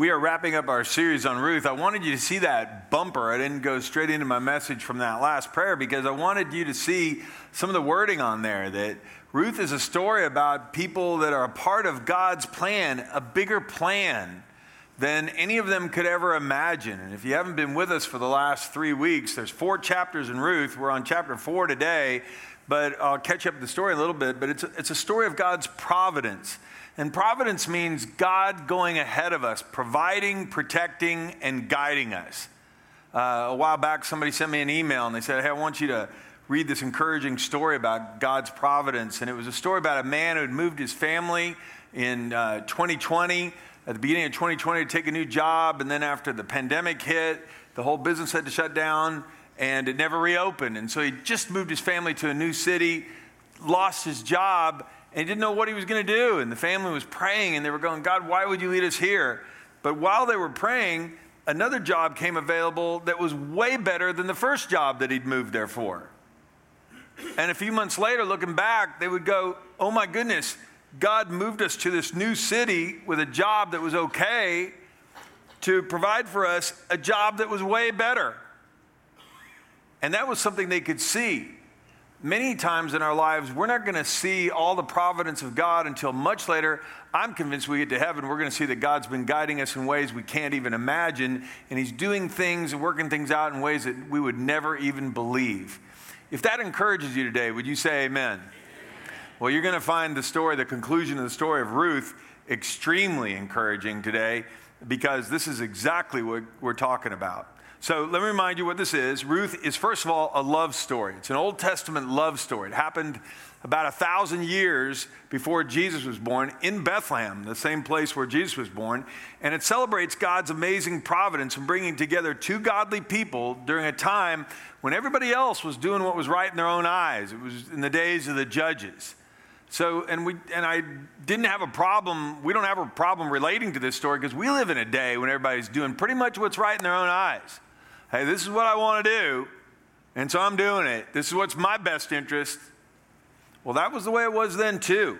we are wrapping up our series on Ruth, I wanted you to see that bumper. I didn't go straight into my message from that last prayer because I wanted you to see some of the wording on there, that Ruth is a story about people that are a part of God's plan, a bigger plan than any of them could ever imagine. And if you haven't been with us for the last 3 weeks, there's 4 chapters in Ruth. We're on chapter 4 today, but I'll catch up the story a little bit. But it's a story of God's providence. And providence means God going ahead of us, providing, protecting, and guiding us. A while back, somebody sent me an email, and they said, hey, I want you to read this encouraging story about God's providence. And it was a story about a man who had moved his family in 2020, at the beginning of 2020, to take a new job. And then after the pandemic hit, the whole business had to shut down, and it never reopened. And so he just moved his family to a new city, lost his job, and he didn't know what he was going to do. And the family was praying, and they were going, God, why would you lead us here? But while they were praying, another job came available that was way better than the first job that he'd moved there for. And a few months later, looking back, they would go, oh my goodness, God moved us to this new city with a job that was okay to provide for us a job that was way better. And that was something they could see. Many times in our lives, we're not going to see all the providence of God until much later. I'm convinced we get to heaven, we're going to see that God's been guiding us in ways we can't even imagine, and he's doing things and working things out in ways that we would never even believe. If that encourages you today, would you say amen? Well, you're going to find the story, the conclusion of the story of Ruth, extremely encouraging today, because this is exactly what we're talking about. So let me remind you what this is. Ruth is, first of all, a love story. It's an Old Testament love story. It happened about 1,000 years before Jesus was born in Bethlehem, the same place where Jesus was born. And it celebrates God's amazing providence in bringing together two godly people during a time when everybody else was doing what was right in their own eyes. It was in the days of the judges. So, we don't have a problem relating to this story because we live in a day when everybody's doing pretty much what's right in their own eyes. Hey, this is what I want to do, and so I'm doing it. This is what's my best interest. Well, that was the way it was then, too.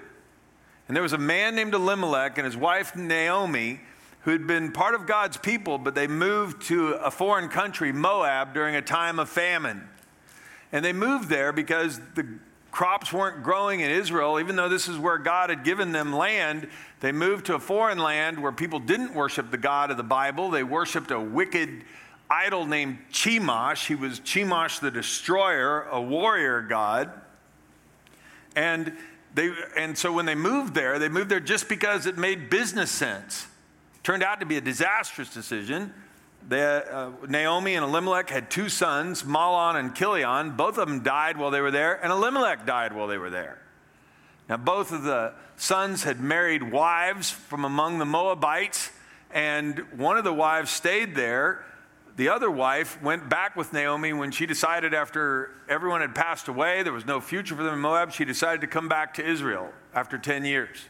And there was a man named Elimelech and his wife Naomi who had been part of God's people, but they moved to a foreign country, Moab, during a time of famine. And they moved there because the crops weren't growing in Israel. Even though this is where God had given them land, they moved to a foreign land where people didn't worship the God of the Bible. They worshiped a wicked idol named Chemosh. He was Chemosh the destroyer, a warrior god. And so when they moved there just because it made business sense. Turned out to be a disastrous decision. Naomi and Elimelech had 2 sons, Mahlon and Kilion. Both of them died while they were there, and Elimelech died while they were there. Now, both of the sons had married wives from among the Moabites, and one of the wives stayed there. The other wife went back with Naomi when she decided, after everyone had passed away, there was no future for them in Moab, she decided to come back to Israel after 10 years.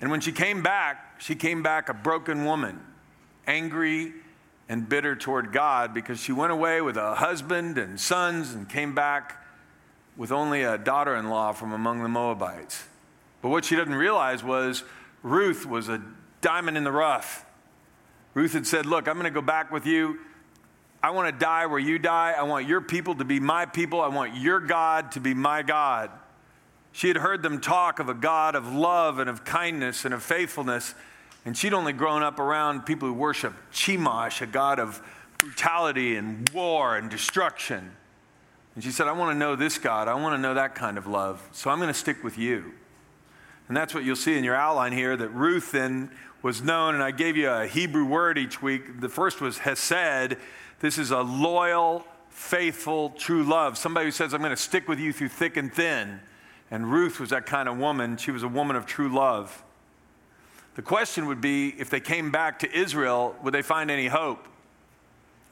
And when she came back a broken woman, angry and bitter toward God, because she went away with a husband and sons and came back with only a daughter-in-law from among the Moabites. But what she didn't realize was Ruth was a diamond in the rough. Ruth had said, look, I'm going to go back with you. I want to die where you die. I want your people to be my people. I want your God to be my God. She had heard them talk of a God of love and of kindness and of faithfulness, and she'd only grown up around people who worship Chemosh, a god of brutality and war and destruction. And she said, I want to know this God. I want to know that kind of love. So I'm going to stick with you. And that's what you'll see in your outline here, that Ruth then was known, and I gave you a Hebrew word each week. The first was hesed. This is a loyal, faithful, true love. Somebody who says, I'm going to stick with you through thick and thin. And Ruth was that kind of woman. She was a woman of true love. The question would be, if they came back to Israel, would they find any hope?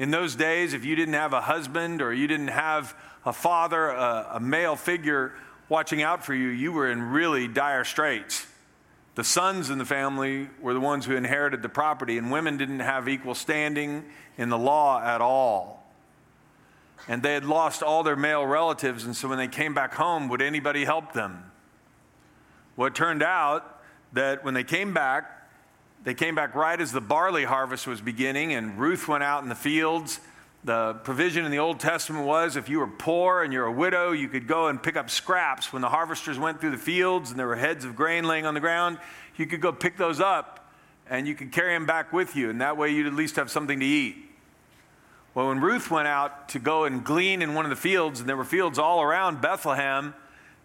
In those days, if you didn't have a husband or you didn't have a father, a male figure watching out for you, you were in really dire straits. The sons in the family were the ones who inherited the property, and women didn't have equal standing in the law at all. And they had lost all their male relatives, and so when they came back home, would anybody help them? Well, it turned out that when they came back, They came back right as the barley harvest was beginning, and Ruth went out in the fields. The provision in the Old Testament was if you were poor and you're a widow, you could go and pick up scraps. When the harvesters went through the fields and there were heads of grain laying on the ground, you could go pick those up and you could carry them back with you. And that way you'd at least have something to eat. Well, when Ruth went out to go and glean in one of the fields, and there were fields all around Bethlehem,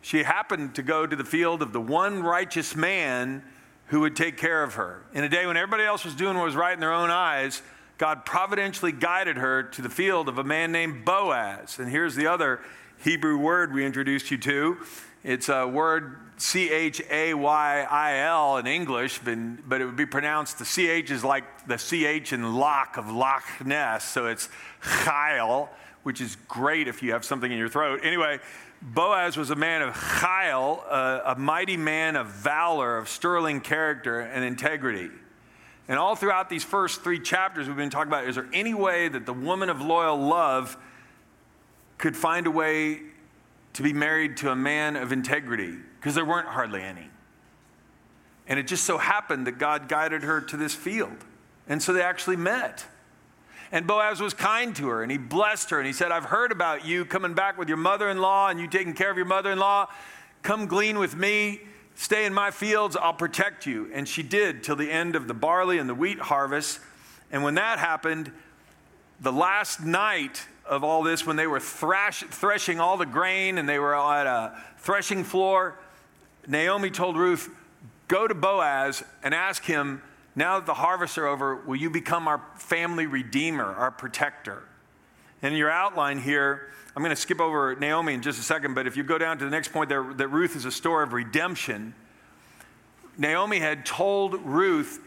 she happened to go to the field of the one righteous man who would take care of her. In a day when everybody else was doing what was right in their own eyes, God providentially guided her to the field of a man named Boaz. And here's the other Hebrew word we introduced you to. It's a word Chayil in English, but it would be pronounced, the CH is like the CH in Loch of Loch Ness. So it's chayil, which is great if you have something in your throat. Anyway, Boaz was a man of chayil, a mighty man of valor, of sterling character and integrity. And all throughout these first three chapters, we've been talking about, is there any way that the woman of loyal love could find a way to be married to a man of integrity? Because there weren't hardly any. And it just so happened that God guided her to this field. And so they actually met. And Boaz was kind to her, and he blessed her, and he said, I've heard about you coming back with your mother-in-law and you taking care of your mother-in-law. Come glean with me. Stay in my fields, I'll protect you. And she did till the end of the barley and the wheat harvest. And when that happened, the last night of all this, when they were threshing all the grain and they were at a threshing floor, Naomi told Ruth, go to Boaz and ask him, now that the harvests are over, will you become our family redeemer, our protector? And in your outline here, I'm going to skip over Naomi in just a second, but if you go down to the next point there, that Ruth is a story of redemption. Naomi had told Ruth,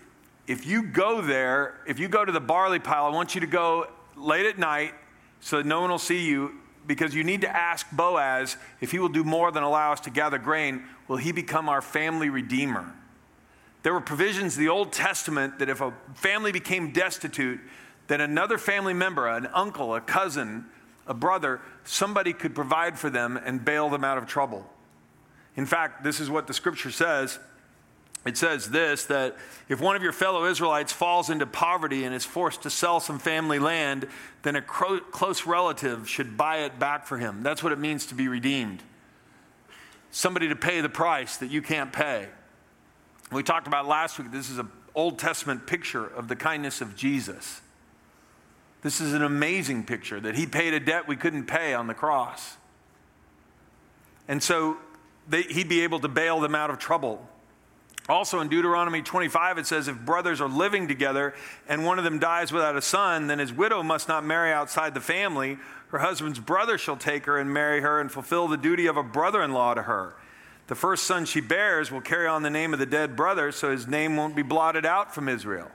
if you go there, if you go to the barley pile, I want you to go late at night so that no one will see you, because you need to ask Boaz if he will do more than allow us to gather grain. Will he become our family redeemer? There were provisions in the Old Testament that if a family became destitute, that another family member, an uncle, a cousin, a brother, somebody could provide for them and bail them out of trouble. In fact, this is what the scripture says. It says this, that if one of your fellow Israelites falls into poverty and is forced to sell some family land, then a close relative should buy it back for him. That's what it means to be redeemed. Somebody to pay the price that you can't pay. We talked about last week, this is an Old Testament picture of the kindness of Jesus. This is an amazing picture that he paid a debt we couldn't pay on the cross. And so he'd be able to bail them out of trouble. Also in Deuteronomy 25, it says, if brothers are living together and one of them dies without a son, then his widow must not marry outside the family. Her husband's brother shall take her and marry her and fulfill the duty of a brother-in-law to her. The first son she bears will carry on the name of the dead brother, so his name won't be blotted out from Israel.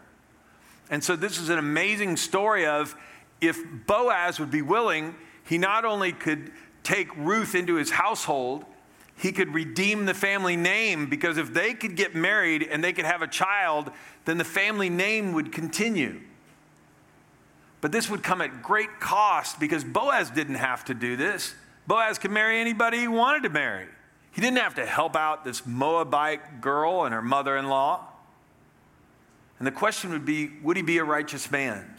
And so this is an amazing story of, if Boaz would be willing, he not only could take Ruth into his household, he could redeem the family name, because if they could get married and they could have a child, then the family name would continue. But this would come at great cost, because Boaz didn't have to do this. Boaz could marry anybody he wanted to marry. He didn't have to help out this Moabite girl and her mother-in-law. And the question would be, would he be a righteous man?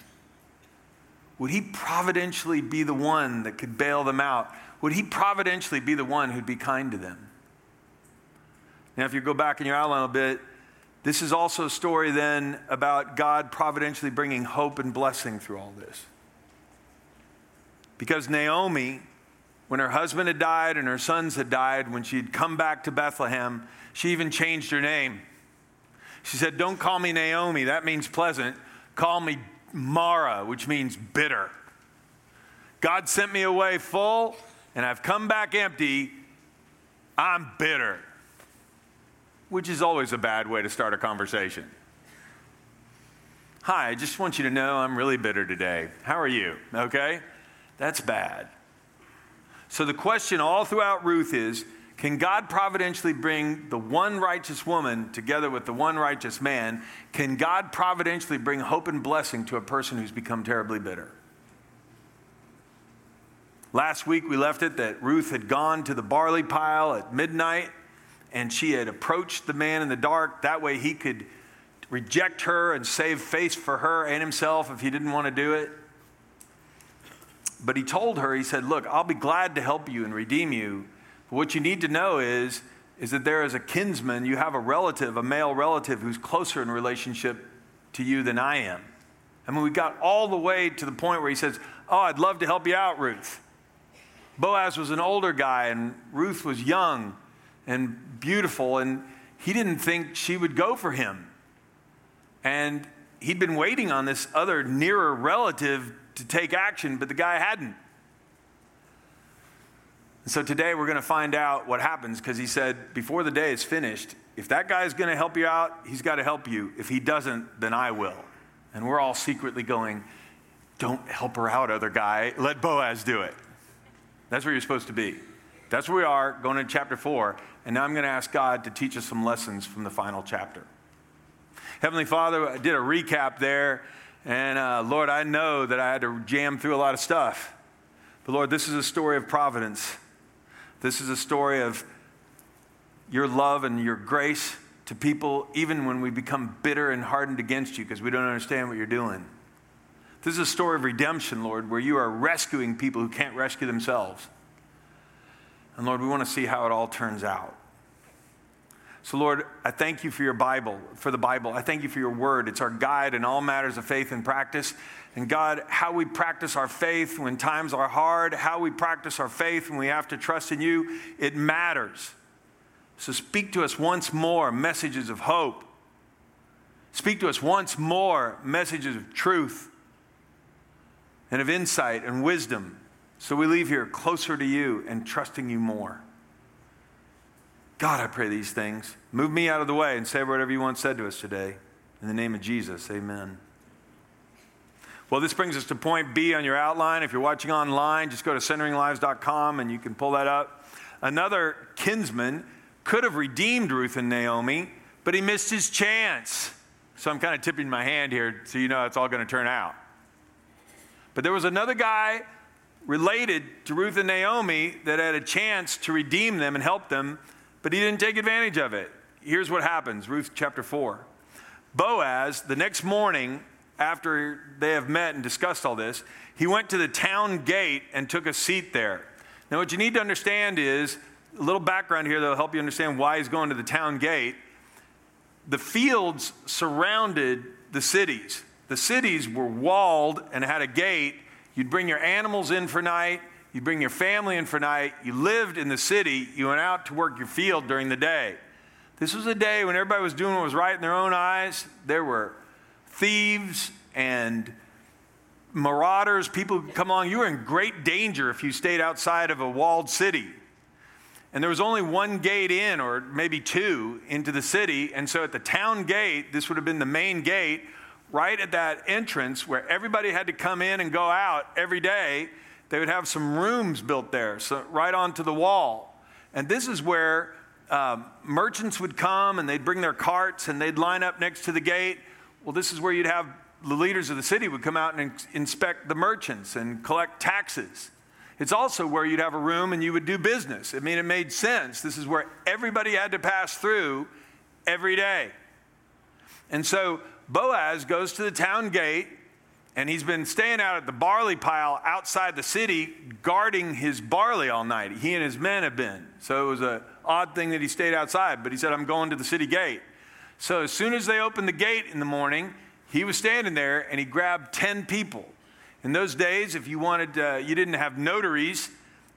Would he providentially be the one that could bail them out? Would he providentially be the one who'd be kind to them? Now, if you go back in your outline a bit, this is also a story then about God providentially bringing hope and blessing through all this. Because Naomi, when her husband had died and her sons had died, when she'd come back to Bethlehem, she even changed her name. She said, don't call me Naomi, that means pleasant. Call me Mara, which means bitter. God sent me away full, and I've come back empty. I'm bitter. Which is always a bad way to start a conversation. Hi, I just want you to know I'm really bitter today. How are you? Okay? That's bad. So the question all throughout Ruth is, can God providentially bring the one righteous woman together with the one righteous man? Can God providentially bring hope and blessing to a person who's become terribly bitter? Last week we left it that Ruth had gone to the barley pile at midnight, and she had approached the man in the dark. That way he could reject her and save face for her and himself if he didn't want to do it. But he told her, he said, look, I'll be glad to help you and redeem you. But what you need to know is that there is a kinsman, you have a relative, a male relative who's closer in relationship to you than I am. I mean, we got all the way to the point where he says, oh, I'd love to help you out, Ruth. Boaz was an older guy, and Ruth was young and beautiful, and he didn't think she would go for him. And he'd been waiting on this other nearer relative to take action, but the guy hadn't. And so today we're going to find out what happens, because he said, before the day is finished, if that guy is going to help you out, he's got to help you. If he doesn't, then I will. And we're all secretly going, don't help her out, other guy. Let Boaz do it. That's where you're supposed to be. That's where we are, going into chapter 4. And now I'm going to ask God to teach us some lessons from the final chapter. Heavenly Father, I did a recap there. And Lord, I know that I had to jam through a lot of stuff. But Lord, this is a story of providence. This is a story of your love and your grace to people, even when we become bitter and hardened against you because we don't understand what you're doing. This is a story of redemption, Lord, where you are rescuing people who can't rescue themselves. And Lord, we want to see how it all turns out. So Lord, I thank you for your Bible, for the Bible. I thank you for your word. It's our guide in all matters of faith and practice. And God, how we practice our faith when times are hard, how we practice our faith when we have to trust in you, it matters. So speak to us once more, messages of hope. Speak to us once more, messages of truth and of insight and wisdom. So we leave here closer to you and trusting you more. God, I pray these things. Move me out of the way and say whatever you want said to us today. In the name of Jesus, amen. Well, this brings us to point B on your outline. If you're watching online, just go to centeringlives.com and you can pull that up. Another kinsman could have redeemed Ruth and Naomi, but he missed his chance. So I'm kind of tipping my hand here so you know it's all going to turn out. But there was another guy related to Ruth and Naomi that had a chance to redeem them and help them, but he didn't take advantage of it. Here's what happens, Ruth chapter 4. Boaz, the next morning, after they have met and discussed all this, he went to the town gate and took a seat there. Now, what you need to understand is, a little background here that will help you understand why he's going to the town gate. The fields surrounded the cities. The cities were walled and had a gate. You'd bring your animals in for night. You bring your family in for night. You lived in the city. You went out to work your field during the day. This was a day when everybody was doing what was right in their own eyes. There were thieves and marauders, people who come along. You were in great danger if you stayed outside of a walled city. And there was only one gate in, or maybe two, into the city. And so at the town gate, this would have been the main gate, right at that entrance where everybody had to come in and go out every day. They would have some rooms built there, so right onto the wall. And this is where merchants would come, and they'd bring their carts, and they'd line up next to the gate. Well, this is where you'd have the leaders of the city would come out and inspect the merchants and collect taxes. It's also where you'd have a room and you would do business. I mean, it made sense. This is where everybody had to pass through every day. And so Boaz goes to the town gate, and he's been staying out at the barley pile outside the city, guarding his barley all night. He and his men have been. So it was an odd thing that he stayed outside, but he said, I'm going to the city gate. So as soon as they opened the gate in the morning, he was standing there, and he grabbed 10 people. In those days, if you wanted, you didn't have notaries,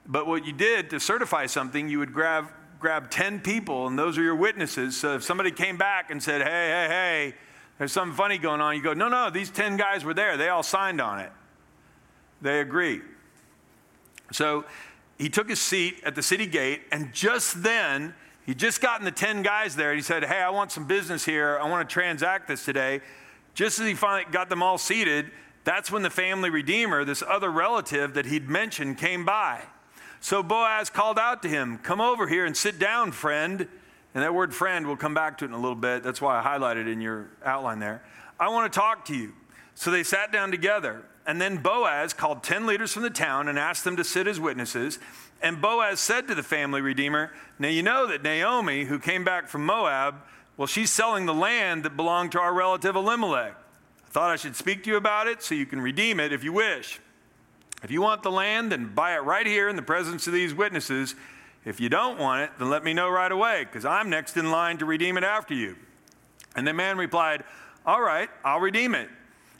but what you did to certify something, you would grab 10 people, and those are your witnesses. So if somebody came back and said, hey, there's something funny going on. You go, no, these 10 guys were there. They all signed on it. They agree. So he took his seat at the city gate, and just then, he'd just gotten the 10 guys there. He said, hey, I want some business here. I want to transact this today. Just as he finally got them all seated, that's when the family redeemer, this other relative that he'd mentioned, came by. So Boaz called out to him, come over here and sit down, friend. And that word friend, we'll come back to it in a little bit. That's why I highlighted in your outline there. I want to talk to you. So they sat down together. And then Boaz called 10 leaders from the town and asked them to sit as witnesses. And Boaz said to the family redeemer, now you know that Naomi, who came back from Moab, Well, she's selling the land that belonged to our relative Elimelech. I thought I should speak to you about it so you can redeem it if you wish. If you want the land, then buy it right here in the presence of these witnesses. If you don't want it, then let me know right away, because I'm next in line to redeem it after you. And the man replied, all right, I'll redeem it.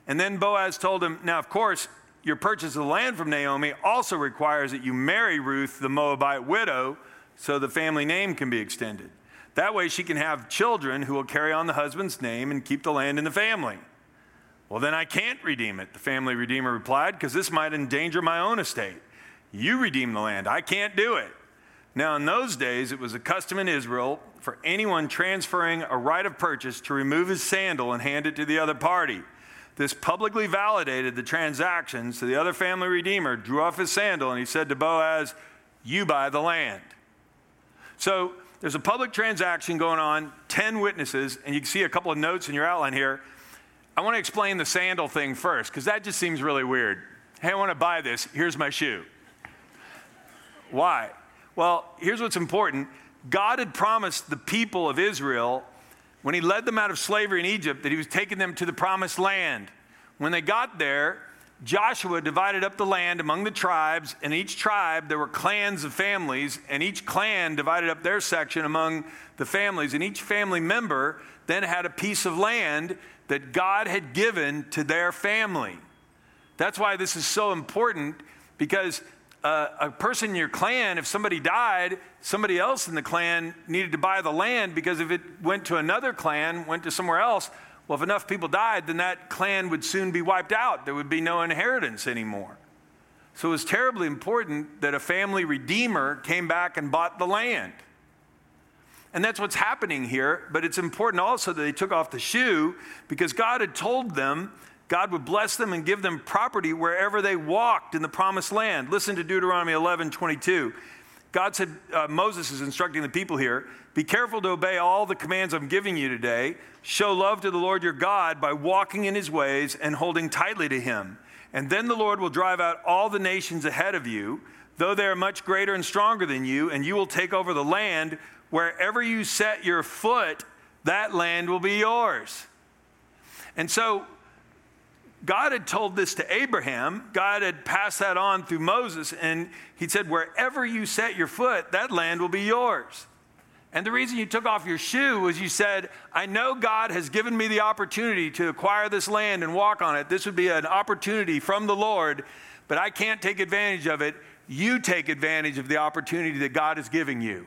And then Boaz told him, now, of course, your purchase of the land from Naomi also requires that you marry Ruth, the Moabite widow, so the family name can be extended. That way she can have children who will carry on the husband's name and keep the land in the family. Well, then I can't redeem it, the family redeemer replied, because this might endanger my own estate. You redeem the land. I can't do it. Now, in those days, it was a custom in Israel for anyone transferring a right of purchase to remove his sandal and hand it to the other party. This publicly validated the transaction, so the other family redeemer drew off his sandal and he said to Boaz, you buy the land. So there's a public transaction going on, 10 witnesses, and you can see a couple of notes in your outline here. I want to explain the sandal thing first, because that just seems really weird. Hey, I want to buy this. Here's my shoe. Why? Well, here's what's important. God had promised the people of Israel when he led them out of slavery in Egypt that he was taking them to the promised land. When they got there, Joshua divided up the land among the tribes, and each tribe there were clans of families, and each clan divided up their section among the families, and each family member then had a piece of land that God had given to their family. That's why this is so important, because a person in your clan, if somebody died, somebody else in the clan needed to buy the land, because if it went to another clan, went to somewhere else, well, if enough people died, then that clan would soon be wiped out. There would be no inheritance anymore. So it was terribly important that a family redeemer came back and bought the land. And that's what's happening here, but it's important also that they took off the shoe, because God had told them God would bless them and give them property wherever they walked in the promised land. Listen to Deuteronomy 11:22. God said, Moses is instructing the people here, be careful to obey all the commands I'm giving you today. Show love to the Lord your God by walking in his ways and holding tightly to him. And then the Lord will drive out all the nations ahead of you, though they are much greater and stronger than you, and you will take over the land. Wherever you set your foot, that land will be yours. And so God had told this to Abraham. God had passed that on through Moses, and he said, wherever you set your foot, that land will be yours. And the reason you took off your shoe was you said, I know God has given me the opportunity to acquire this land and walk on it. This would be an opportunity from the Lord, but I can't take advantage of it. You take advantage of the opportunity that God is giving you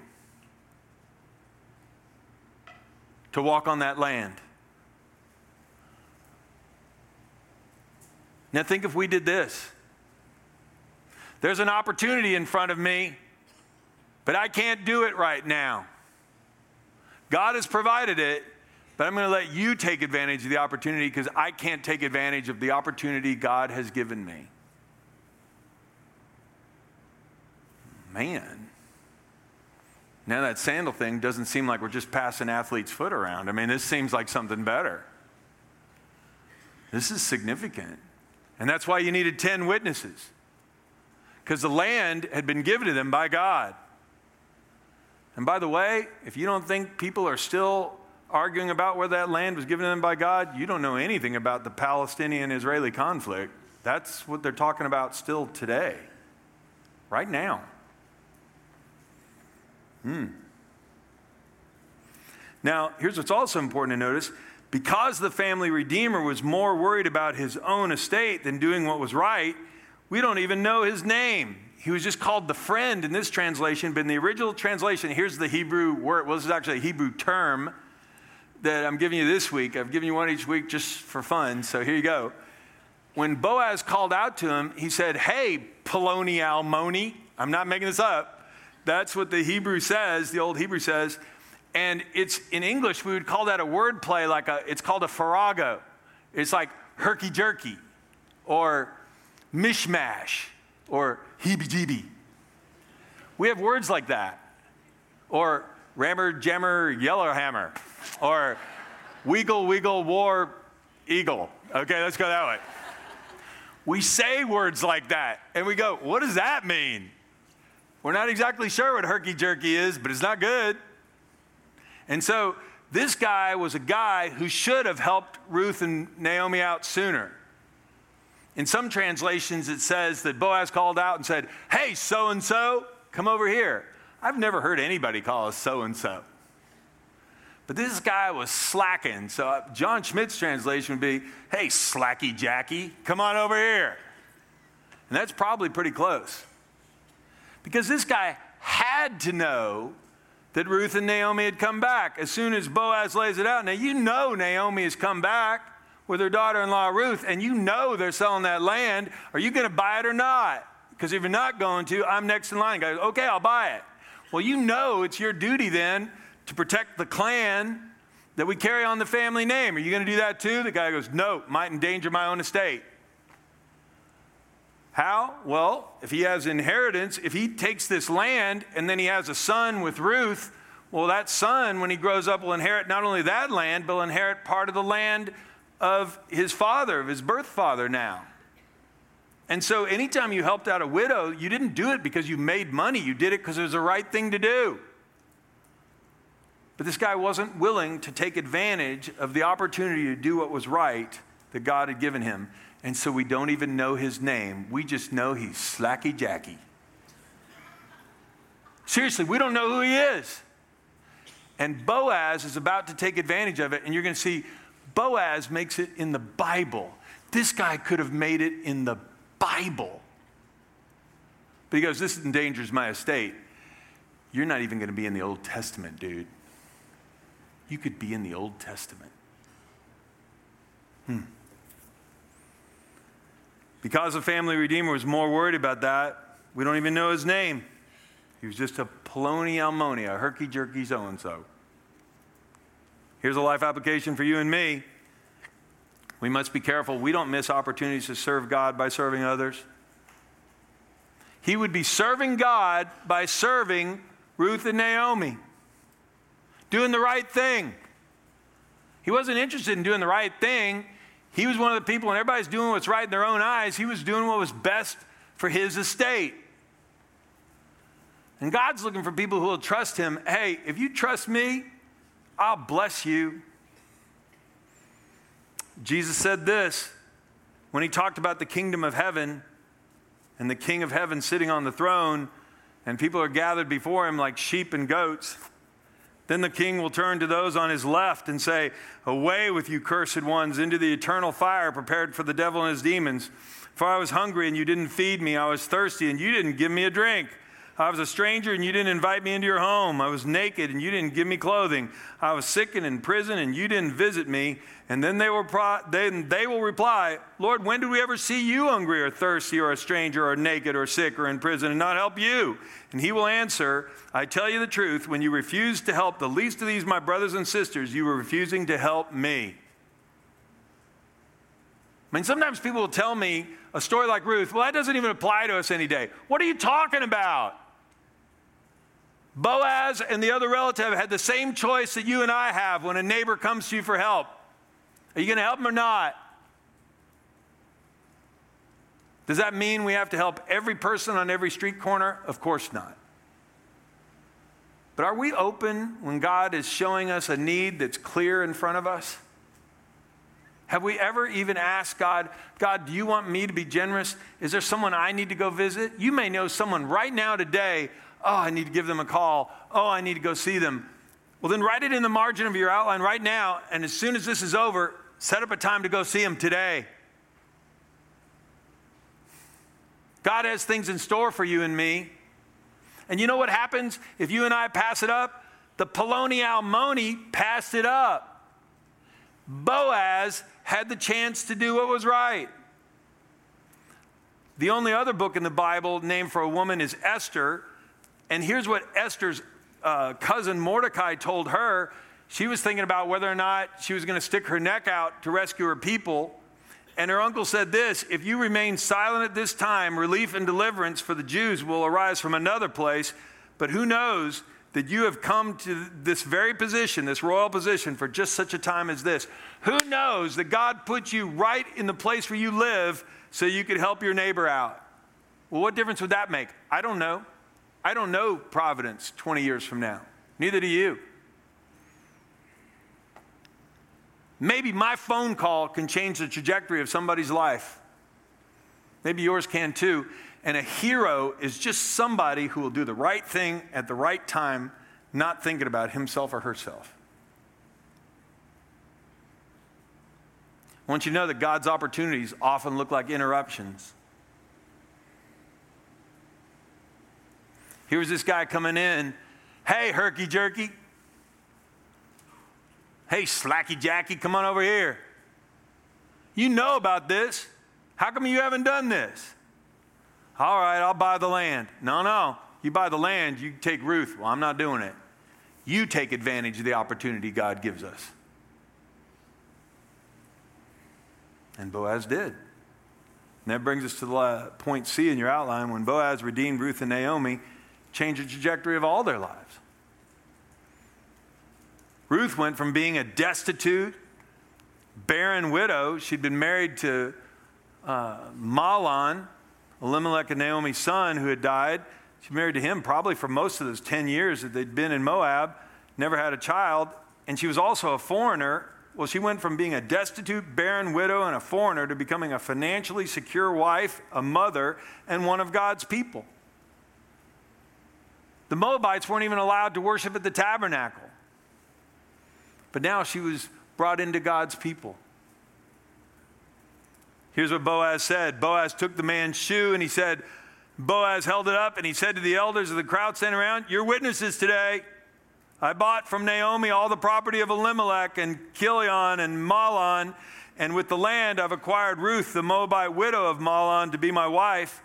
to walk on that land. Now think if we did this. There's an opportunity in front of me, but I can't do it right now. God has provided it, but I'm going to let you take advantage of the opportunity, because I can't take advantage of the opportunity God has given me. Man. Now that sandal thing doesn't seem like we're just passing athlete's foot around. I mean, this seems like something better. This is significant. And that's why you needed 10 witnesses, because the land had been given to them by God. And by the way, if you don't think people are still arguing about whether that land was given to them by God, you don't know anything about the Palestinian-Israeli conflict. That's what they're talking about still today, right now. Now, here's what's also important to notice. Because the family redeemer was more worried about his own estate than doing what was right, we don't even know his name. He was just called the friend in this translation, but in the original translation, here's the Hebrew word. Well, this is actually a Hebrew term that I'm giving you this week. I've given you one each week just for fun, so here you go. When Boaz called out to him, he said, hey, Poloni Almoni. I'm not making this up. That's what the Hebrew says, the old Hebrew says. And it's in English, we would call that a word play, like it's called a farrago. It's like herky-jerky or mishmash or heebie-jeebie. We have words like that. Or rammer, jammer, yellow hammer. Or wiggle, wiggle, war, eagle. Okay, let's go that way. We say words like that and we go, what does that mean? We're not exactly sure what herky-jerky is, but it's not good. And so This guy was a guy who should have helped Ruth and Naomi out sooner. In some translations, it says that Boaz called out and said, "Hey, so-and-so, come over here." I've never heard anybody call us so-and-so. But this guy was slacking. So John Schmidt's translation would be, "Hey, slacky Jackie, come on over here." And that's probably pretty close. Because this guy had to know that Ruth and Naomi had come back as soon as Boaz lays it out. Now, you know Naomi has come back with her daughter-in-law Ruth, and you know they're selling that land. Are you going to buy it or not? Because if you're not going to, I'm next in line. Guys, okay, I'll buy it. Well, you know it's your duty then to protect the clan that we carry on the family name. Are you going to do that too? The guy goes, "No, might endanger my own estate." How? Well, if he has inheritance, if he takes this land and then he has a son with Ruth, well, that son, when he grows up, will inherit not only that land, but will inherit part of the land of his father, of his birth father now. And so anytime you helped out a widow, you didn't do it because you made money. You did it because it was the right thing to do. But this guy wasn't willing to take advantage of the opportunity to do what was right that God had given him. And so we don't even know his name. We just know he's Slacky Jackie. Seriously, we don't know who he is. And Boaz is about to take advantage of it. And you're going to see Boaz makes it in the Bible. This guy could have made it in the Bible. But he goes, "This endangers my estate." You're not even going to be in the Old Testament, dude. You could be in the Old Testament. Because the family redeemer was more worried about that, we don't even know his name. He was just a Poloni Almoni, a herky-jerky so-and-so. Here's a life application for you and me. We must be careful. We don't miss opportunities to serve God by serving others. He would be serving God by serving Ruth and Naomi, doing the right thing. He wasn't interested in doing the right thing. He was one of the people, and everybody's doing what's right in their own eyes. He was doing what was best for his estate. And God's looking for people who will trust him. Hey, if you trust me, I'll bless you. Jesus said this when he talked about the kingdom of heaven and the king of heaven sitting on the throne, and people are gathered before him like sheep and goats. Then the king will turn to those on his left and say, "Away with you, cursed ones, into the eternal fire prepared for the devil and his demons. For I was hungry and you didn't feed me. I was thirsty and you didn't give me a drink. I was a stranger, and you didn't invite me into your home. I was naked, and you didn't give me clothing. I was sick and in prison, and you didn't visit me." And then they will reply, "Lord, when did we ever see you hungry or thirsty or a stranger or naked or sick or in prison and not help you?" And he will answer, "I tell you the truth, when you refused to help the least of these, my brothers and sisters, you were refusing to help me." I mean, sometimes people will tell me a story like Ruth, "Well, that doesn't even apply to us any day." What are you talking about? Boaz and the other relative had the same choice that you and I have when a neighbor comes to you for help. Are you going to help him or not? Does that mean we have to help every person on every street corner? Of course not. But are we open when God is showing us a need that's clear in front of us? Have we ever even asked God, "God, do you want me to be generous? Is there someone I need to go visit?" You may know someone right now today. Oh, I need to give them a call. Oh, I need to go see them. Well, then write it in the margin of your outline right now, and as soon as this is over, set up a time to go see them today. God has things in store for you and me. And you know what happens if you and I pass it up? The Poloni Almoni passed it up. Boaz had the chance to do what was right. The only other book in the Bible named for a woman is Esther. And here's what Esther's cousin Mordecai told her. She was thinking about whether or not she was going to stick her neck out to rescue her people. And her uncle said this, "If you remain silent at this time, relief and deliverance for the Jews will arise from another place. But who knows that you have come to this very position, this royal position, for just such a time as this. Who knows that God put you right in the place where you live so you could help your neighbor out?" Well, what difference would that make? I don't know. I don't know Providence 20 years from now. Neither do you. Maybe my phone call can change the trajectory of somebody's life. Maybe yours can too. And a hero is just somebody who will do the right thing at the right time, not thinking about himself or herself. I want you to know that God's opportunities often look like interruptions. Here was this guy coming in. Hey, herky jerky. Hey, slacky jacky, come on over here. You know about this. How come you haven't done this? All right, I'll buy the land. No. You buy the land, you take Ruth. Well, I'm not doing it. You take advantage of the opportunity God gives us. And Boaz did. And that brings us to the point C in your outline. When Boaz redeemed Ruth and Naomi, changed the trajectory of all their lives. Ruth went from being a destitute, barren widow. She'd been married to Mahlon, Elimelech and Naomi's son, who had died. She married to him probably for most of those 10 years that they'd been in Moab, never had a child, and she was also a foreigner. Well, she went from being a destitute, barren widow and a foreigner to becoming a financially secure wife, a mother, and one of God's people. The Moabites weren't even allowed to worship at the tabernacle. But now she was brought into God's people. Here's what Boaz said. Boaz took the man's shoe and he said, Boaz held it up and he said to the elders of the crowd standing around, "You're witnesses today. I bought from Naomi all the property of Elimelech and Kilion and Mahlon, and with the land I've acquired Ruth, the Moabite widow of Mahlon, to be my wife.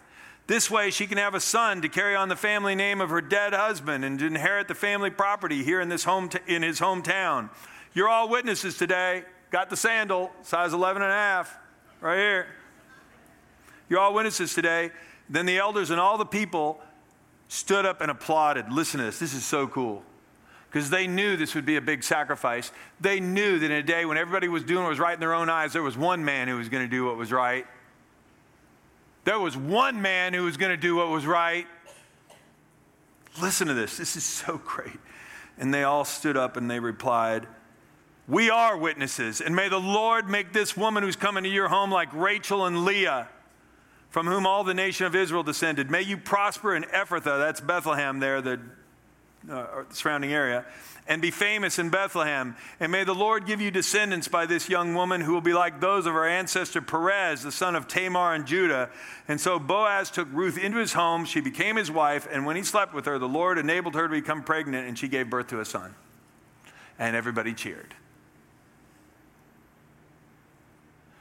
This way she can have a son to carry on the family name of her dead husband and to inherit the family property here in his hometown. You're all witnesses today." Got the sandal, size 11 and a half. Right here. You're all witnesses today. Then the elders and all the people stood up and applauded. Listen to this. This is so cool. Because they knew this would be a big sacrifice. They knew that in a day when everybody was doing what was right in their own eyes, there was one man who was going to do what was right. There was one man who was going to do what was right. Listen to this. This is so great. And they all stood up and they replied, "We are witnesses, and may the Lord make this woman who's coming to your home like Rachel and Leah, from whom all the nation of Israel descended. May you prosper in Ephrathah," that's Bethlehem there, the surrounding area, "and be famous in Bethlehem. And may the Lord give you descendants by this young woman who will be like those of our ancestor Perez, the son of Tamar and Judah." And so Boaz took Ruth into his home. She became his wife, and when he slept with her, the Lord enabled her to become pregnant, and she gave birth to a son. And everybody cheered.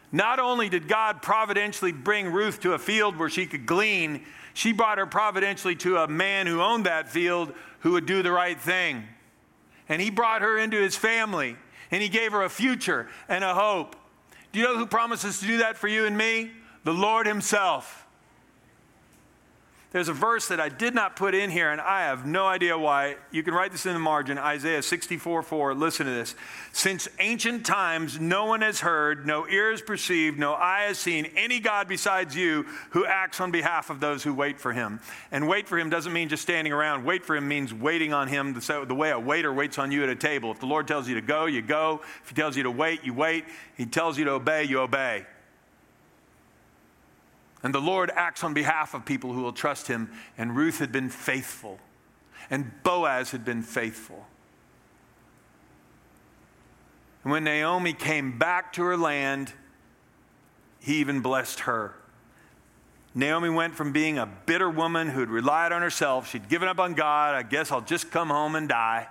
Not only did God providentially bring Ruth to a field where she could glean, she brought her providentially to a man who owned that field who would do the right thing. And he brought her into his family, and he gave her a future and a hope. Do you know who promises to do that for you and me? The Lord himself. There's a verse that I did not put in here, and I have no idea why. You can write this in the margin, Isaiah 64:4. Listen to this. "Since ancient times, no one has heard, no ear has perceived, no eye has seen any God besides you who acts on behalf of those who wait for him." And wait for him doesn't mean just standing around. Wait for him means waiting on him the way a waiter waits on you at a table. If the Lord tells you to go, you go. If he tells you to wait, you wait. He tells you to obey, you obey. And the Lord acts on behalf of people who will trust him. And Ruth had been faithful. And Boaz had been faithful. And when Naomi came back to her land, he even blessed her. Naomi went from being a bitter woman who had relied on herself. She'd given up on God. I guess I'll just come home and die.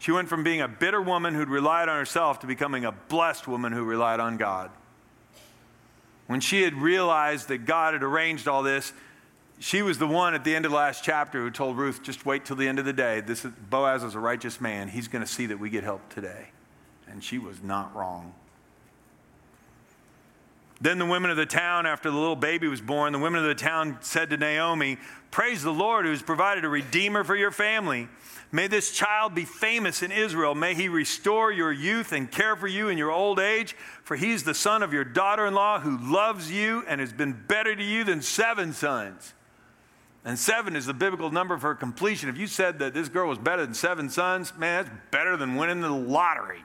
She went from being a bitter woman who'd relied on herself to becoming a blessed woman who relied on God. When she had realized that God had arranged all this, she was the one at the end of the last chapter who told Ruth, "Just wait till the end of the day. Boaz is a righteous man. He's going to see that we get help today." And she was not wrong. Then the women of the town, after the little baby was born, the women of the town said to Naomi, "Praise the Lord who has provided a redeemer for your family. May this child be famous in Israel. May he restore your youth and care for you in your old age. For he is the son of your daughter-in-law who loves you and has been better to you than 7 sons. And 7 is the biblical number for completion. If you said that this girl was better than 7 sons, man, that's better than winning the lottery.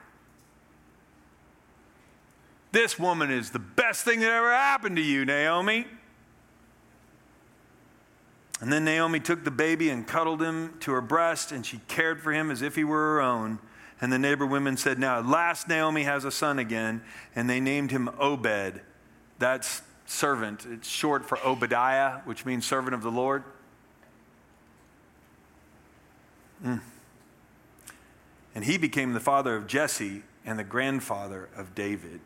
This woman is the best thing that ever happened to you, Naomi. And then Naomi took the baby and cuddled him to her breast, and she cared for him as if he were her own. And the neighbor women said, now at last Naomi has a son again. And they named him Obed. That's servant. It's short for Obadiah, which means servant of the Lord. And he became the father of Jesse and the grandfather of David.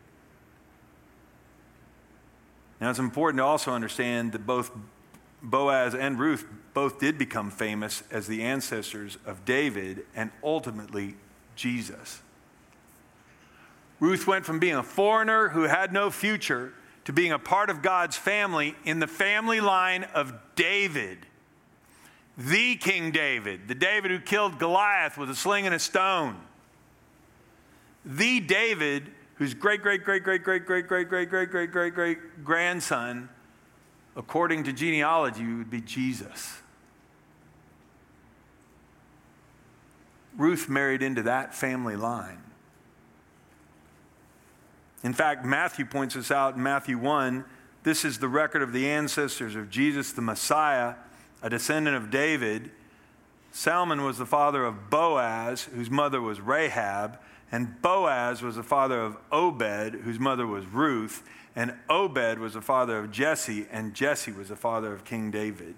Now it's important to also understand that both Boaz and Ruth both did become famous as the ancestors of David and ultimately Jesus. Ruth went from being a foreigner who had no future to being a part of God's family in the family line of David, the King David, the David who killed Goliath with a sling and a stone, the David whose great-great-great-great-great-great-great-great-great-great-great-great-grandson, according to genealogy, would be Jesus. Ruth married into that family line. In fact, Matthew points us out in Matthew 1. This is the record of the ancestors of Jesus the Messiah, a descendant of David. Salmon was the father of Boaz, whose mother was Rahab. And Boaz was the father of Obed, whose mother was Ruth. And Obed was the father of Jesse, and Jesse was the father of King David.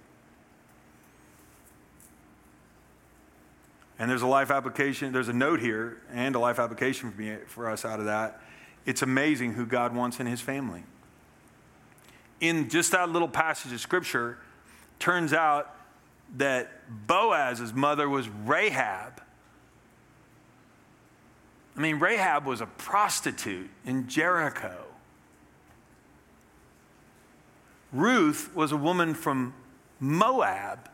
And there's a life application. There's a note here and a life application for us out of that. It's amazing who God wants in his family. In just that little passage of Scripture, turns out that Boaz's mother was Rahab. I mean, Rahab was a prostitute in Jericho. Ruth was a woman from Moab.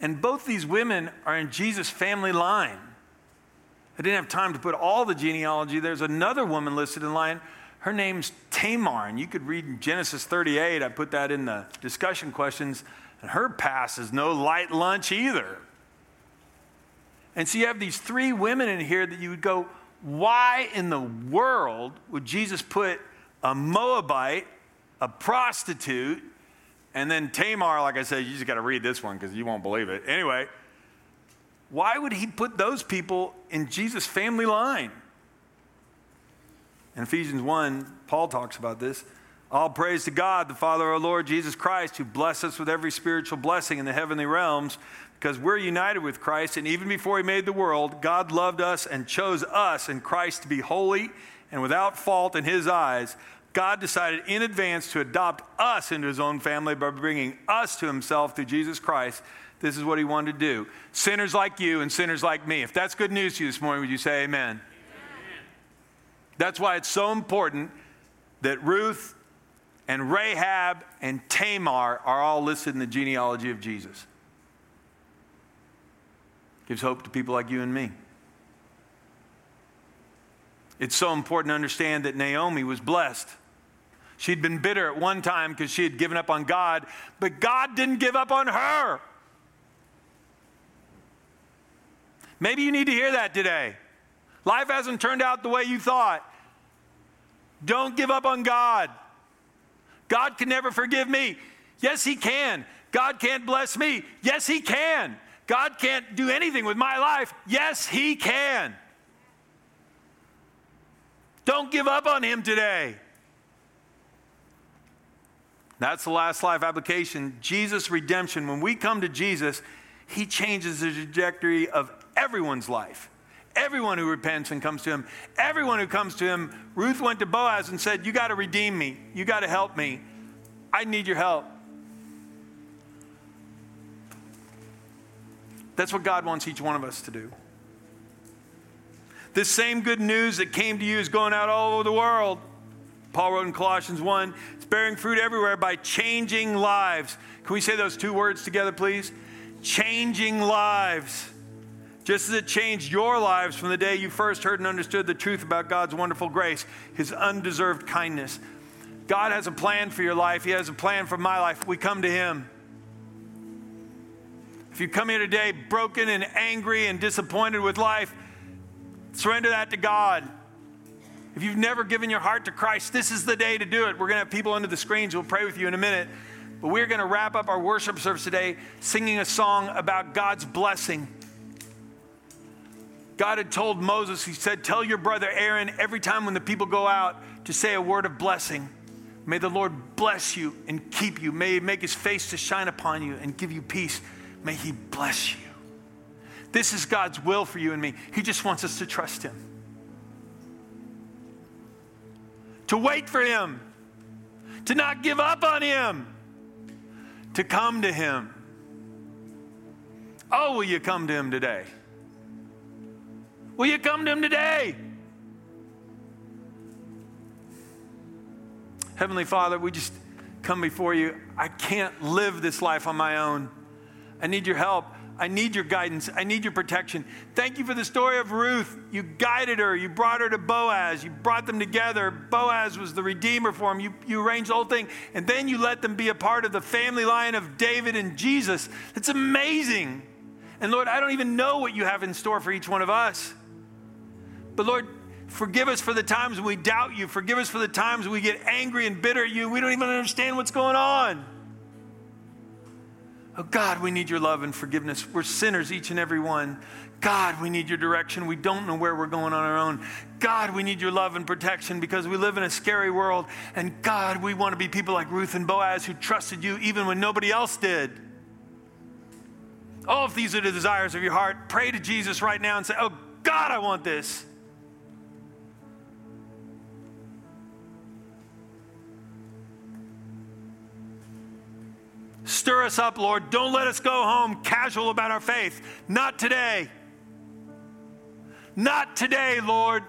And both these women are in Jesus' family line. I didn't have time to put all the genealogy. There's another woman listed in line. Her name's Tamar, and you could read in Genesis 38. I put that in the discussion questions. And her past is no light lunch either. And so you have these three women in here that you would go, why in the world would Jesus put a Moabite, a prostitute, and then Tamar? Like I said, you just got to read this one because you won't believe it. Anyway, why would he put those people in Jesus' family line? In Ephesians 1, Paul talks about this. All praise to God, the Father of our Lord Jesus Christ, who blessed us with every spiritual blessing in the heavenly realms, because we're united with Christ. And even before he made the world, God loved us and chose us in Christ to be holy and without fault in his eyes. God decided in advance to adopt us into his own family by bringing us to himself through Jesus Christ. This is what he wanted to do. Sinners like you and sinners like me. If that's good news to you this morning, would you say amen? Amen. That's why it's so important that Ruth and Rahab and Tamar are all listed in the genealogy of Jesus. Gives hope to people like you and me. It's so important to understand that Naomi was blessed. She'd been bitter at one time because she had given up on God, but God didn't give up on her. Maybe you need to hear that today. Life hasn't turned out the way you thought. Don't give up on God. God can never forgive me. Yes, he can. God can't bless me. Yes, he can. God can't do anything with my life. Yes, he can. Don't give up on him today. That's the last life application. Jesus' redemption. When we come to Jesus, he changes the trajectory of everyone's life. Everyone who repents and comes to him. Everyone who comes to him. Ruth went to Boaz and said, you got to redeem me. You got to help me. I need your help. That's what God wants each one of us to do. This same good news that came to you is going out all over the world. Paul wrote in Colossians 1, it's bearing fruit everywhere by changing lives. Can we say those two words together, please? Changing lives. Just as it changed your lives from the day you first heard and understood the truth about God's wonderful grace, his undeserved kindness. God has a plan for your life. He has a plan for my life. We come to him. If you come here today broken and angry and disappointed with life, surrender that to God. If you've never given your heart to Christ, this is the day to do it. We're going to have people under the screens who will pray with you in a minute. But we're going to wrap up our worship service today singing a song about God's blessing. God had told Moses, he said, tell your brother Aaron every time when the people go out to say a word of blessing. May the Lord bless you and keep you. May he make his face to shine upon you and give you peace. May he bless you. This is God's will for you and me. He just wants us to trust him. To wait for him. To not give up on him. To come to him. Oh, will you come to him today? Will you come to him today? Heavenly Father, we just come before you. I can't live this life on my own. I need your help. I need your guidance. I need your protection. Thank you for the story of Ruth. You guided her. You brought her to Boaz. You brought them together. Boaz was the redeemer for him. You arranged the whole thing. And then you let them be a part of the family line of David and Jesus. That's amazing. And Lord, I don't even know what you have in store for each one of us. But Lord, forgive us for the times we doubt you. Forgive us for the times we get angry and bitter at you. We don't even understand what's going on. Oh God, we need your love and forgiveness. We're sinners, each and every one. God, we need your direction. We don't know where we're going on our own. God, we need your love and protection because we live in a scary world. And God, we want to be people like Ruth and Boaz who trusted you even when nobody else did. Oh, if these are the desires of your heart, pray to Jesus right now and say, oh God, I want this. Stir us up, Lord. Don't let us go home casual about our faith. Not today. Not today, Lord.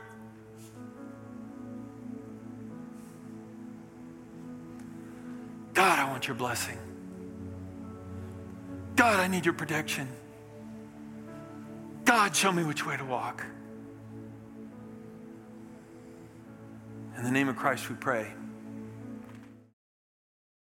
God, I want your blessing. God, I need your protection. God, show me which way to walk. In the name of Christ we pray.